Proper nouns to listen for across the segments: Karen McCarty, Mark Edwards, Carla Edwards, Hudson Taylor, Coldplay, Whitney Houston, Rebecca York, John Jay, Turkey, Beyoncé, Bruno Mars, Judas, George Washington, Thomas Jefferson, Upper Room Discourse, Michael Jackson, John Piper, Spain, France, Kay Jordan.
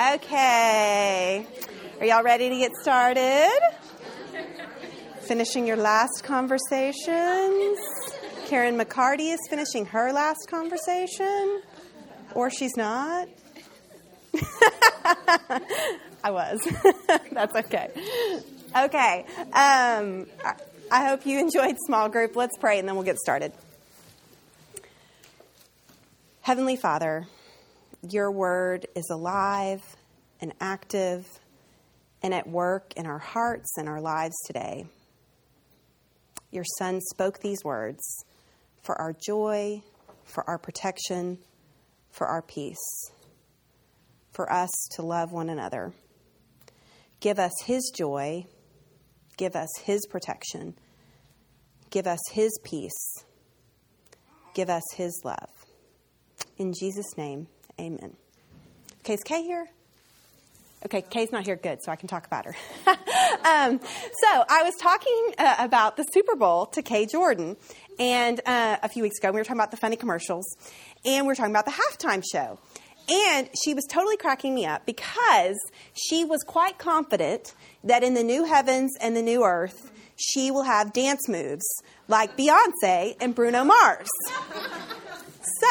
Okay. Are y'all ready to get started? Finishing your last conversations. Karen McCarty is finishing her last conversation. Or she's not. I was. That's okay. Okay. I hope you enjoyed small group. Let's pray and then we'll get started. Heavenly Father, your word is alive and active and at work in our hearts and our lives today. Your Son spoke these words for our joy, for our protection, for our peace, for us to love one another. Give us his joy. Give us his protection. Give us his peace. Give us his love. In Jesus' name, amen. Okay, is Kay here? Okay, Kay's not here. Good, so I can talk about her. So I was talking about the Super Bowl to Kay Jordan, and a few weeks ago we were talking about the funny commercials, and we were talking about the halftime show. And she was totally cracking me up because she was quite confident that in the new heavens and the new earth, she will have dance moves like Beyoncé and Bruno Mars.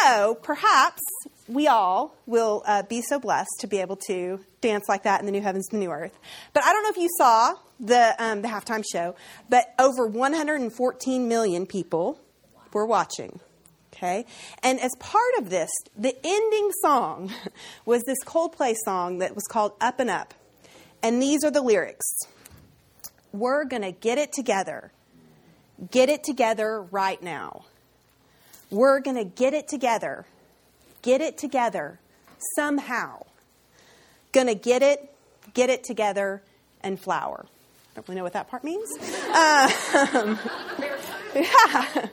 So perhaps we all will be so blessed to be able to dance like that in the new heavens and the new earth. But I don't know if you saw the halftime show, but over 114 million people were watching. Okay? And as part of this, the ending song was this Coldplay song that was called Up and Up. And these are the lyrics. We're going to get it together. Get it together right now. We're going to get it together. Get it together somehow. Gonna get it together, and flower. I don't really know what that part means. Yeah.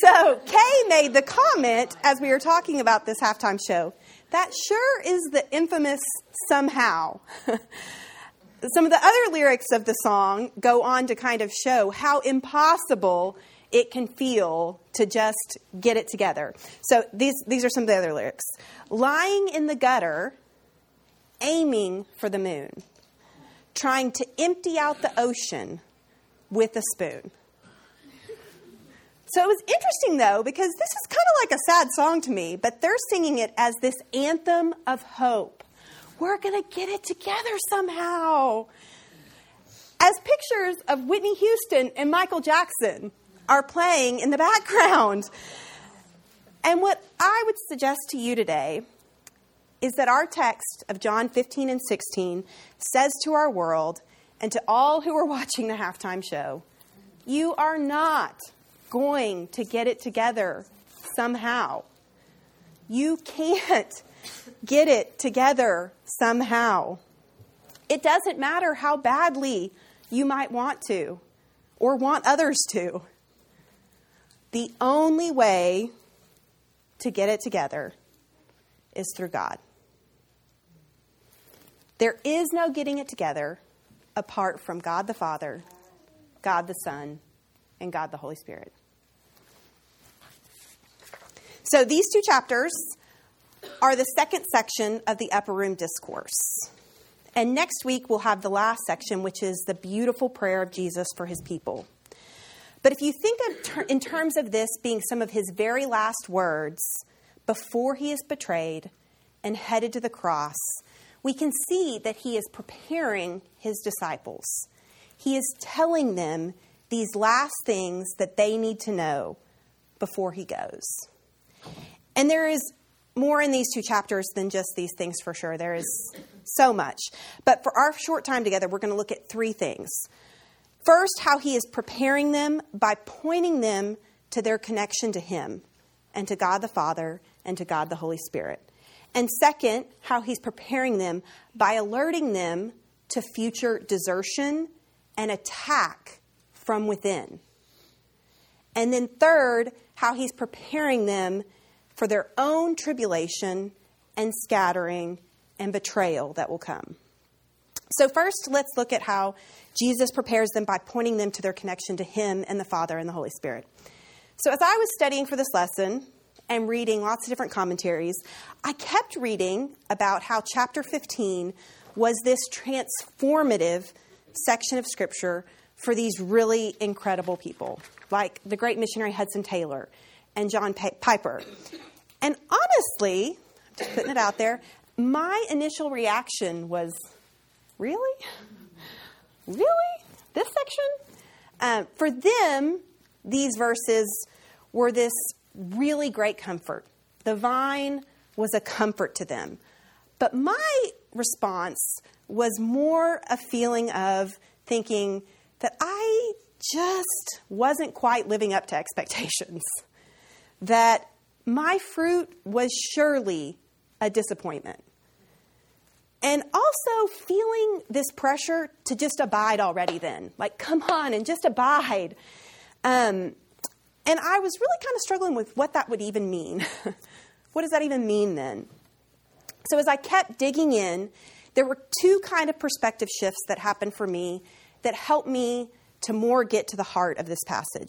So Kay made the comment as we were talking about this halftime show. That sure is the infamous somehow. Some of the other lyrics of the song go on to kind of show how impossible it can feel to just get it together. So these are some of the other lyrics. Lying in the gutter, aiming for the moon, trying to empty out the ocean with a spoon. So it was interesting, though, because this is kind of like a sad song to me, but they're singing it as this anthem of hope. We're going to get it together somehow. As pictures of Whitney Houston and Michael Jackson are playing in the background. And what I would suggest to you today is that our text of John 15 and 16 says to our world and to all who are watching the halftime show, you are not going to get it together somehow. You can't get it together somehow. It doesn't matter how badly you might want to or want others to. The only way to get it together is through God. There is no getting it together apart from God the Father, God the Son, and God the Holy Spirit. So these two chapters are the second section of the Upper Room Discourse. And next week we'll have the last section, which is the beautiful prayer of Jesus for his people. But if you think of in terms of this being some of his very last words before he is betrayed and headed to the cross, we can see that he is preparing his disciples. He is telling them these last things that they need to know before he goes. And there is more in these two chapters than just these things for sure. There is so much. But for our short time together, we're going to look at three things. First, how he is preparing them by pointing them to their connection to him and to God the Father and to God the Holy Spirit. And second, how he's preparing them by alerting them to future desertion and attack from within. And then third, how he's preparing them for their own tribulation and scattering and betrayal that will come. So first, let's look at how Jesus prepares them by pointing them to their connection to him and the Father and the Holy Spirit. So as I was studying for this lesson, and reading lots of different commentaries, I kept reading about how chapter 15 was this transformative section of Scripture for these really incredible people, like the great missionary Hudson Taylor and John Piper. And honestly, I'm just putting it out there, my initial reaction was, really? Really? This section? For them, these verses were this really great comfort. The vine was a comfort to them. But my response was more a feeling of thinking that I just wasn't quite living up to expectations, that my fruit was surely a disappointment. And also feeling this pressure to just abide already then. Like, come on and just abide. And I was really kind of struggling with what that would even mean. What does that even mean then? So as I kept digging in, there were two kind of perspective shifts that happened for me that helped me to more get to the heart of this passage.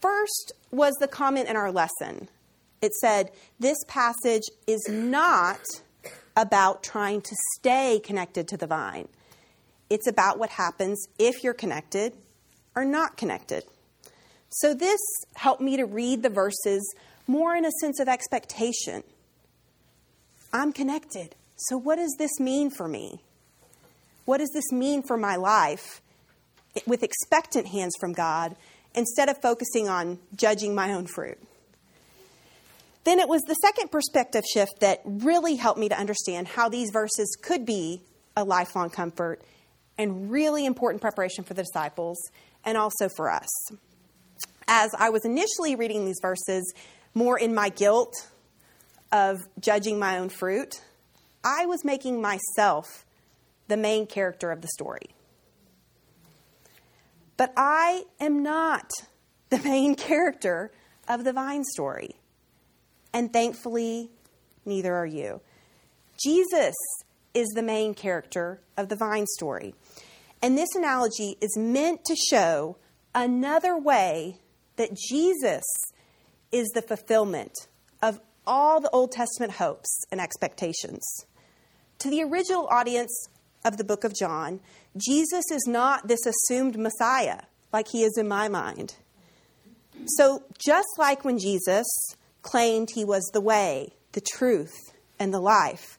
First was the comment in our lesson. It said, this passage is not about trying to stay connected to the vine. It's about what happens if you're connected or not connected. So this helped me to read the verses more in a sense of expectation. I'm connected. So what does this mean for me? What does this mean for my life? With expectant hands from God, instead of focusing on judging my own fruit. Then it was the second perspective shift that really helped me to understand how these verses could be a lifelong comfort and really important preparation for the disciples and also for us. As I was initially reading these verses more in my guilt of judging my own fruit, I was making myself the main character of the story. But I am not the main character of the vine story. And thankfully, neither are you. Jesus is the main character of the vine story. And this analogy is meant to show another way that Jesus is the fulfillment of all the Old Testament hopes and expectations. To the original audience of the book of John, Jesus is not this assumed Messiah like he is in my mind. So just like when Jesus claimed he was the way, the truth, and the life,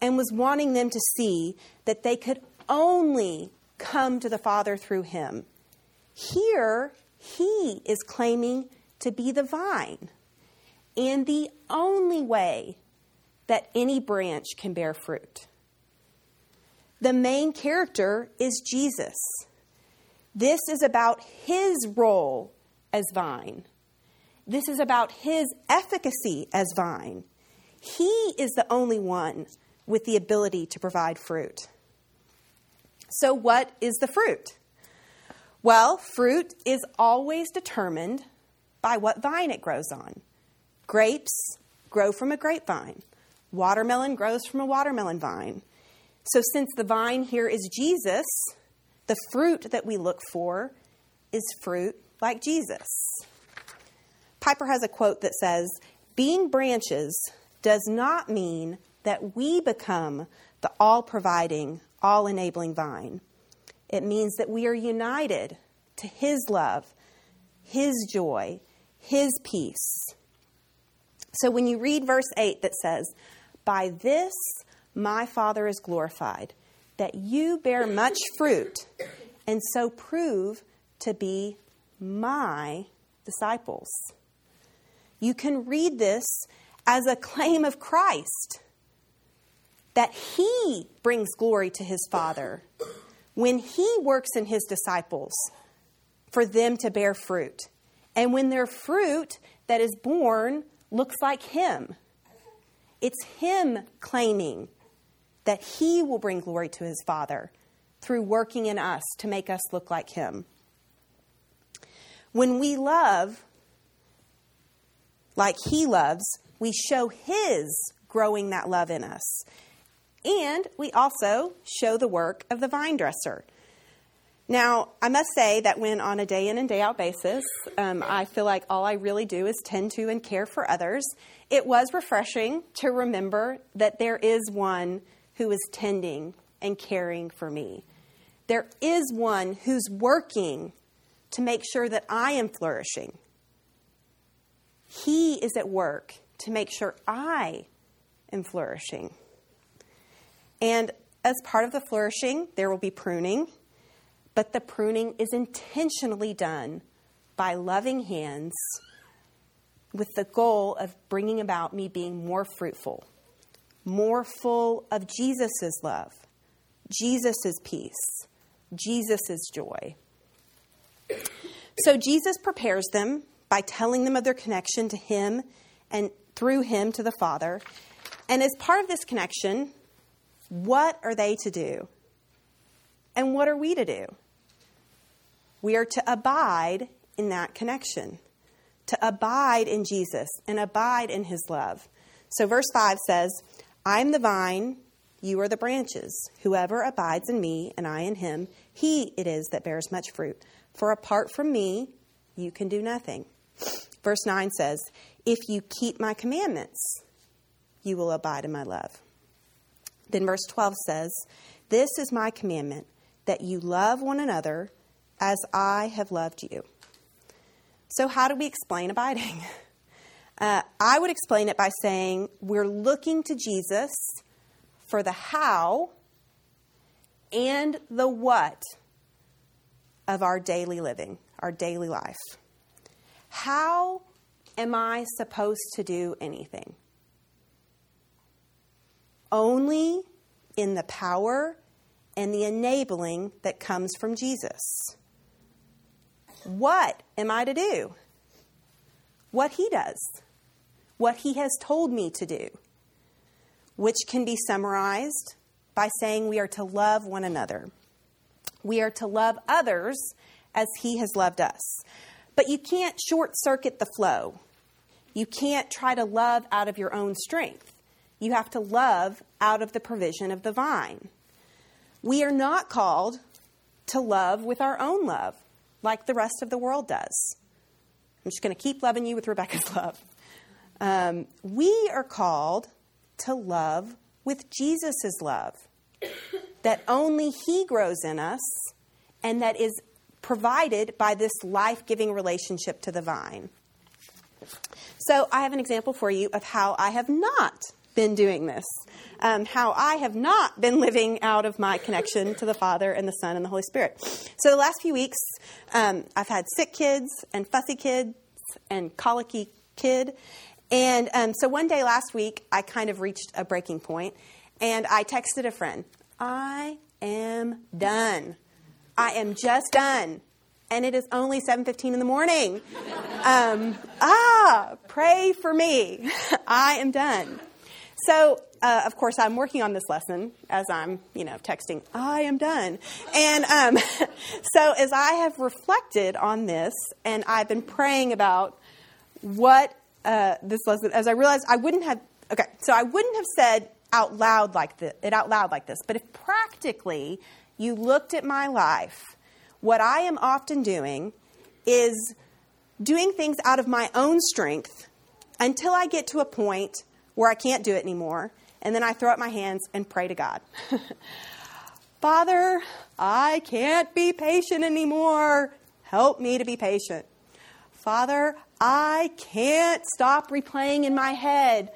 and was wanting them to see that they could only come to the Father through him. Here, he is claiming to be the vine and the only way that any branch can bear fruit. The main character is Jesus. This is about his role as vine. This is about his efficacy as vine. He is the only one with the ability to provide fruit. So what is the fruit? Well, fruit is always determined by what vine it grows on. Grapes grow from a grapevine. Watermelon grows from a watermelon vine. So since the vine here is Jesus, the fruit that we look for is fruit like Jesus. Piper has a quote that says, being branches does not mean that we become the all-providing, all-enabling vine. It means that we are united to his love, his joy, his peace. So when you read verse 8 that says, by this my Father is glorified, that you bear much fruit, and so prove to be my disciples. You can read this as a claim of Christ, that he brings glory to his Father when he works in his disciples for them to bear fruit. And when their fruit that is born looks like him, it's him claiming that he will bring glory to his Father through working in us to make us look like him. When we love like he loves, we show his growing that love in us. And we also show the work of the vine dresser. Now, I must say that when on a day in and day out basis, I feel like all I really do is tend to and care for others, it was refreshing to remember that there is one who is tending and caring for me. There is one who's working to make sure that I am flourishing. He is at work to make sure I am flourishing. And as part of the flourishing, there will be pruning. But the pruning is intentionally done by loving hands with the goal of bringing about me being more fruitful, more full of Jesus' love, Jesus' peace, Jesus' joy. So Jesus prepares them by telling them of their connection to him and through him to the Father. And as part of this connection, what are they to do? And what are we to do? We are to abide in that connection, to abide in Jesus and abide in his love. So verse 5 says, I am the vine, you are the branches. Whoever abides in me and I in him, he it is that bears much fruit. For apart from me, you can do nothing. Verse 9 says, if you keep my commandments, you will abide in my love. Then verse 12 says, this is my commandment, that you love one another as I have loved you. So how do we explain abiding? I would explain it by saying we're looking to Jesus for the how and the what of our daily living, our daily life. How am I supposed to do anything? Only in the power and the enabling that comes from Jesus. What am I to do? What he does. What he has told me to do. Which can be summarized by saying we are to love one another. We are to love others as he has loved us. But you can't short circuit the flow. You can't try to love out of your own strength. You have to love out of the provision of the vine. We are not called to love with our own love like the rest of the world does. I'm just going to keep loving you with Rebecca's love. We are called to love with Jesus's love, that only he grows in us and that is provided by this life-giving relationship to the vine. So I have an example for you of how I have not been doing this, how I have not been living out of my connection to the Father and the Son and the Holy Spirit. So the last few weeks, I've had sick kids and fussy kids and colicky kid. And so one day last week, I kind of reached a breaking point and I texted a friend, I am done. I am just done. And it is only 7:15 in the morning. Pray for me. I am done. So, of course, I'm working on this lesson as I'm, texting, I am done. And so as I have reflected on this and I've been praying about what this lesson, as I realized I wouldn't have said out loud like this. But if practically you looked at my life, what I am often doing is doing things out of my own strength until I get to a point where I can't do it anymore, and then I throw up my hands and pray to God. Father, I can't be patient anymore. Help me to be patient. Father, I can't stop replaying in my head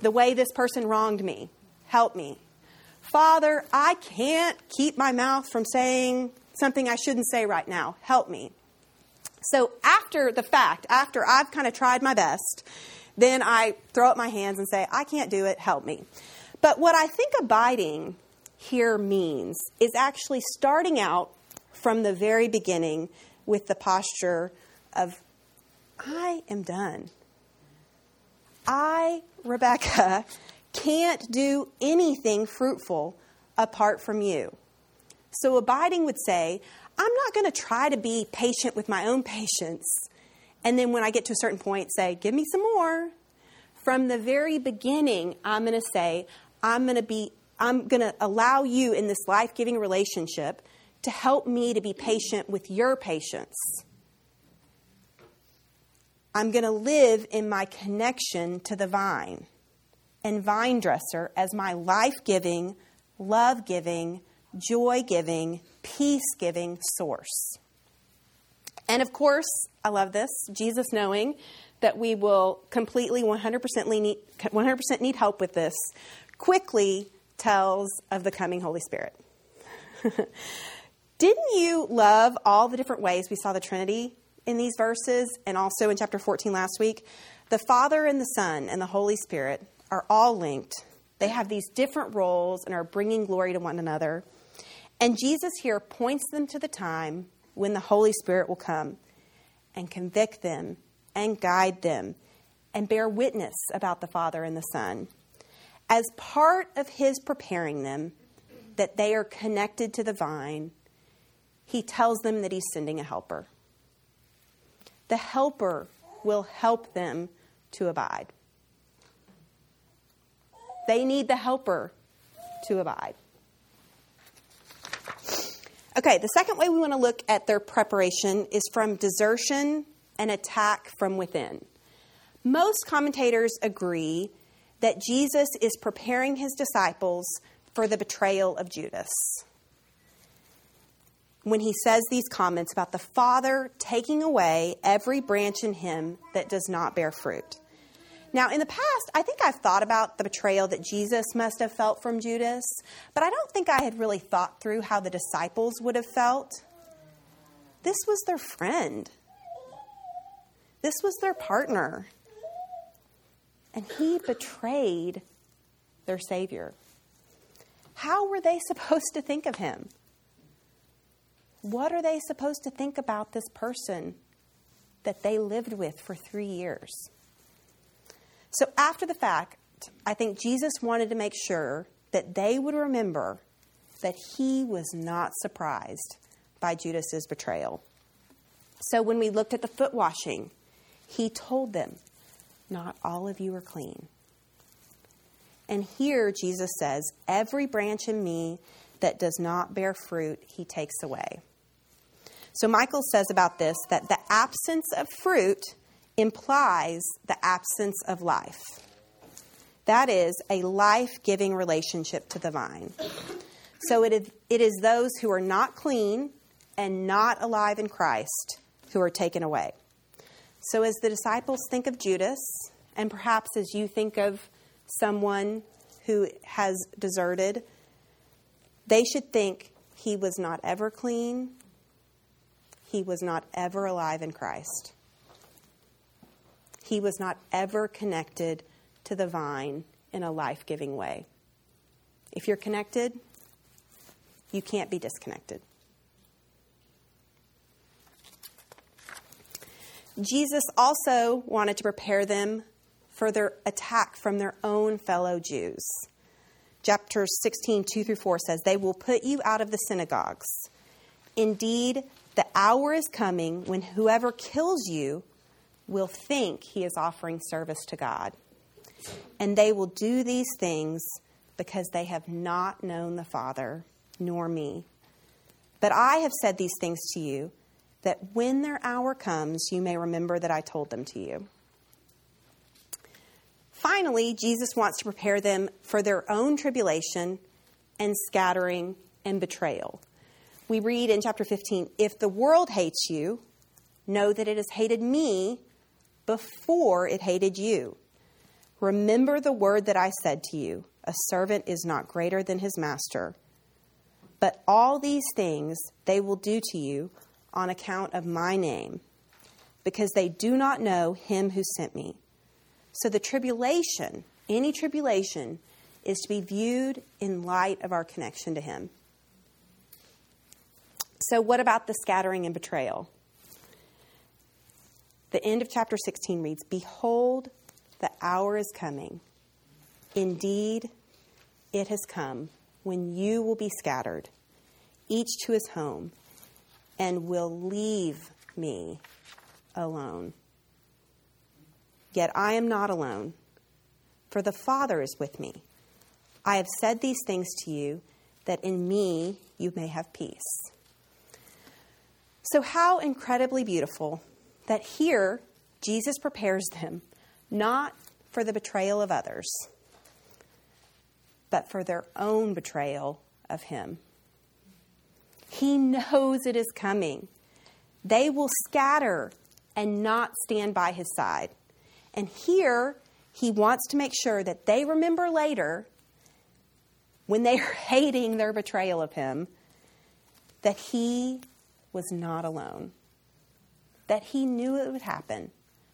the way this person wronged me. Help me. Father, I can't keep my mouth from saying something I shouldn't say right now. Help me. So after the fact, after I've kind of tried my best, then I throw up my hands and say, I can't do it, help me. But what I think abiding here means is actually starting out from the very beginning with the posture of, I am done. I, Rebecca, can't do anything fruitful apart from you. So abiding would say, I'm not going to try to be patient with my own patience. And then when I get to a certain point, say, give me some more. From the very beginning, I'm going to say, I'm going to allow you in this life-giving relationship to help me to be patient with your patience. I'm going to live in my connection to the vine and vine dresser as my life-giving, love-giving, joy-giving, peace-giving source. And of course, I love this, Jesus knowing that we will completely 100% need help with this, quickly tells of the coming Holy Spirit. Didn't you love all the different ways we saw the Trinity in these verses and also in chapter 14 last week? The Father and the Son and the Holy Spirit are all linked. They have these different roles and are bringing glory to one another. And Jesus here points them to the time when the Holy Spirit will come and convict them and guide them and bear witness about the Father and the Son as part of his preparing them that they are connected to the vine. He tells them that he's sending a helper. The helper will help them to abide. They need the helper to abide. Okay, the second way we want to look at their preparation is from desertion and attack from within. Most commentators agree that Jesus is preparing his disciples for the betrayal of Judas when he says these comments about the Father taking away every branch in him that does not bear fruit. Now, in the past, I think I've thought about the betrayal that Jesus must have felt from Judas, but I don't think I had really thought through how the disciples would have felt. This was their friend. This was their partner. And he betrayed their Savior. How were they supposed to think of him? What are they supposed to think about this person that they lived with for 3 years? So after the fact, I think Jesus wanted to make sure that they would remember that he was not surprised by Judas's betrayal. So when we looked at the foot washing, he told them, "Not all of you are clean." And here Jesus says, "Every branch in me that does not bear fruit, he takes away." So Michael says about this that the absence of fruit implies the absence of life. That is a life-giving relationship to the vine. So it is those who are not clean and not alive in Christ who are taken away. So as the disciples think of Judas, and perhaps as you think of someone who has deserted, they should think he was not ever clean. He was not ever alive in Christ. He was not ever connected to the vine in a life-giving way. If you're connected, you can't be disconnected. Jesus also wanted to prepare them for their attack from their own fellow Jews. Chapter 16, 2-4 says, "They will put you out of the synagogues. Indeed, the hour is coming when whoever kills you will think he is offering service to God. And they will do these things because they have not known the Father nor me. But I have said these things to you, that when their hour comes, you may remember that I told them to you." Finally, Jesus wants to prepare them for their own tribulation and scattering and betrayal. We read in chapter 15, "If the world hates you, know that it has hated me before it hated you. Remember the word that I said to you, a servant is not greater than his master. But all these things they will do to you on account of my name, because they do not know him who sent me." So the tribulation, any tribulation, is to be viewed in light of our connection to him. So what about the scattering and betrayal? The end of chapter 16 reads, "Behold, the hour is coming. Indeed, it has come when you will be scattered, each to his home, and will leave me alone. Yet I am not alone, for the Father is with me. I have said these things to you, that in me you may have peace. So how incredibly beautiful that here Jesus prepares them not for the betrayal of others, but for their own betrayal of him. He knows it is coming. They will scatter and not stand by his side. And here, he wants to make sure that they remember later, when they are hating their betrayal of him, that he was not alone. That he knew it would happen,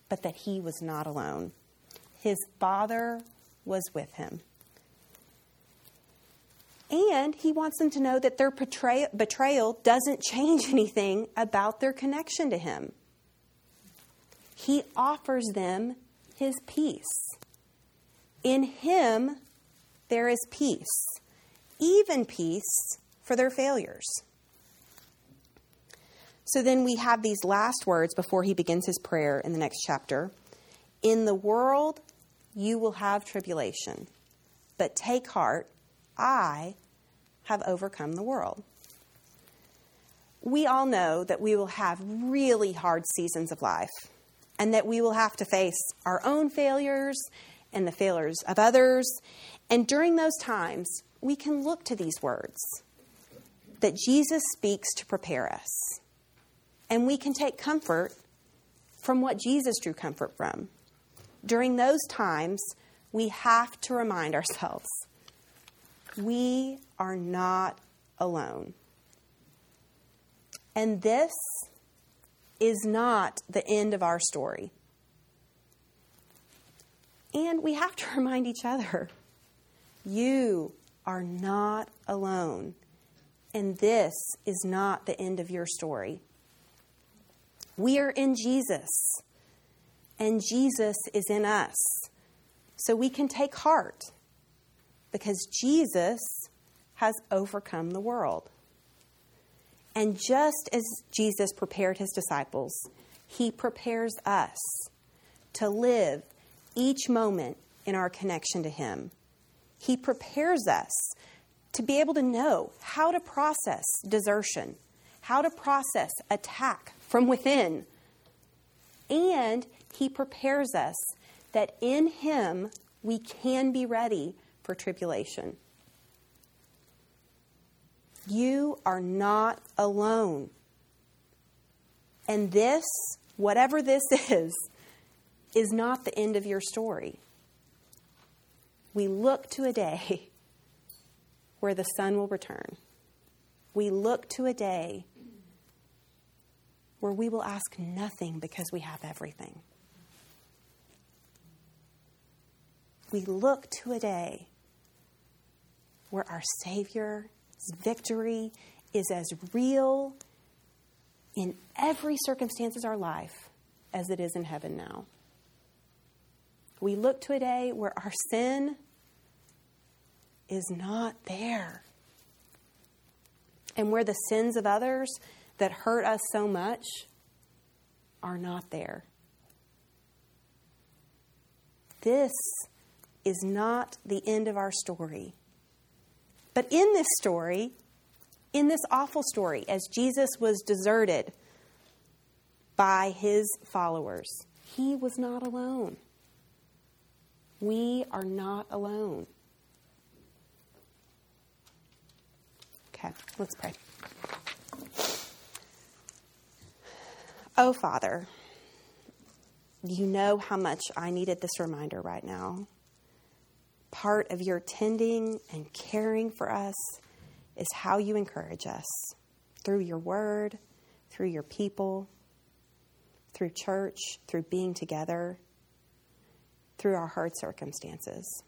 but that he was not alone. His Father was with him. And he wants them to know that their betrayal doesn't change anything about their connection to him. He offers them his peace. In him, there is peace, even peace for their failures. So then we have these last words before he begins his prayer in the next chapter. In the world, you will have tribulation, but take heart, I have overcome the world. We all know that we will have really hard seasons of life and that we will have to face our own failures and the failures of others. And during those times, we can look to these words that Jesus speaks to prepare us. And we can take comfort from what Jesus drew comfort from. During those times, we have to remind ourselves, we are not alone. And this is not the end of our story. And we have to remind each other, you are not alone. And this is not the end of your story. We are in Jesus, and Jesus is in us. So we can take heart, because Jesus has overcome the world. And just as Jesus prepared his disciples, he prepares us to live each moment in our connection to him. He prepares us to be able to know how to process desertion, how to process attack from within. And he prepares us that in him we can be ready for tribulation. You are not alone. And this, whatever this is not the end of your story. We look to a day where the sun will return. We look to a day where we will ask nothing because we have everything. We look to a day where our Savior's victory is as real in every circumstance of our life as it is in heaven now. We look to a day where our sin is not there. And where the sins of others that hurt us so much are not there. This is not the end of our story. But in this story, in this awful story, as Jesus was deserted by his followers, he was not alone. We are not alone. Okay, let's pray. Oh, Father, you know how much I needed this reminder right now. Part of your tending and caring for us is how you encourage us through your word, through your people, through church, through being together, through our hard circumstances.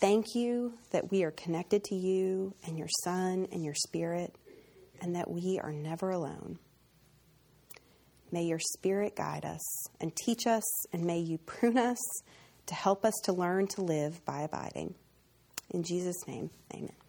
Thank you that we are connected to you and your Son and your Spirit, and that we are never alone. May your Spirit guide us and teach us, and may you prune us to help us to learn to live by abiding. In Jesus' name, amen.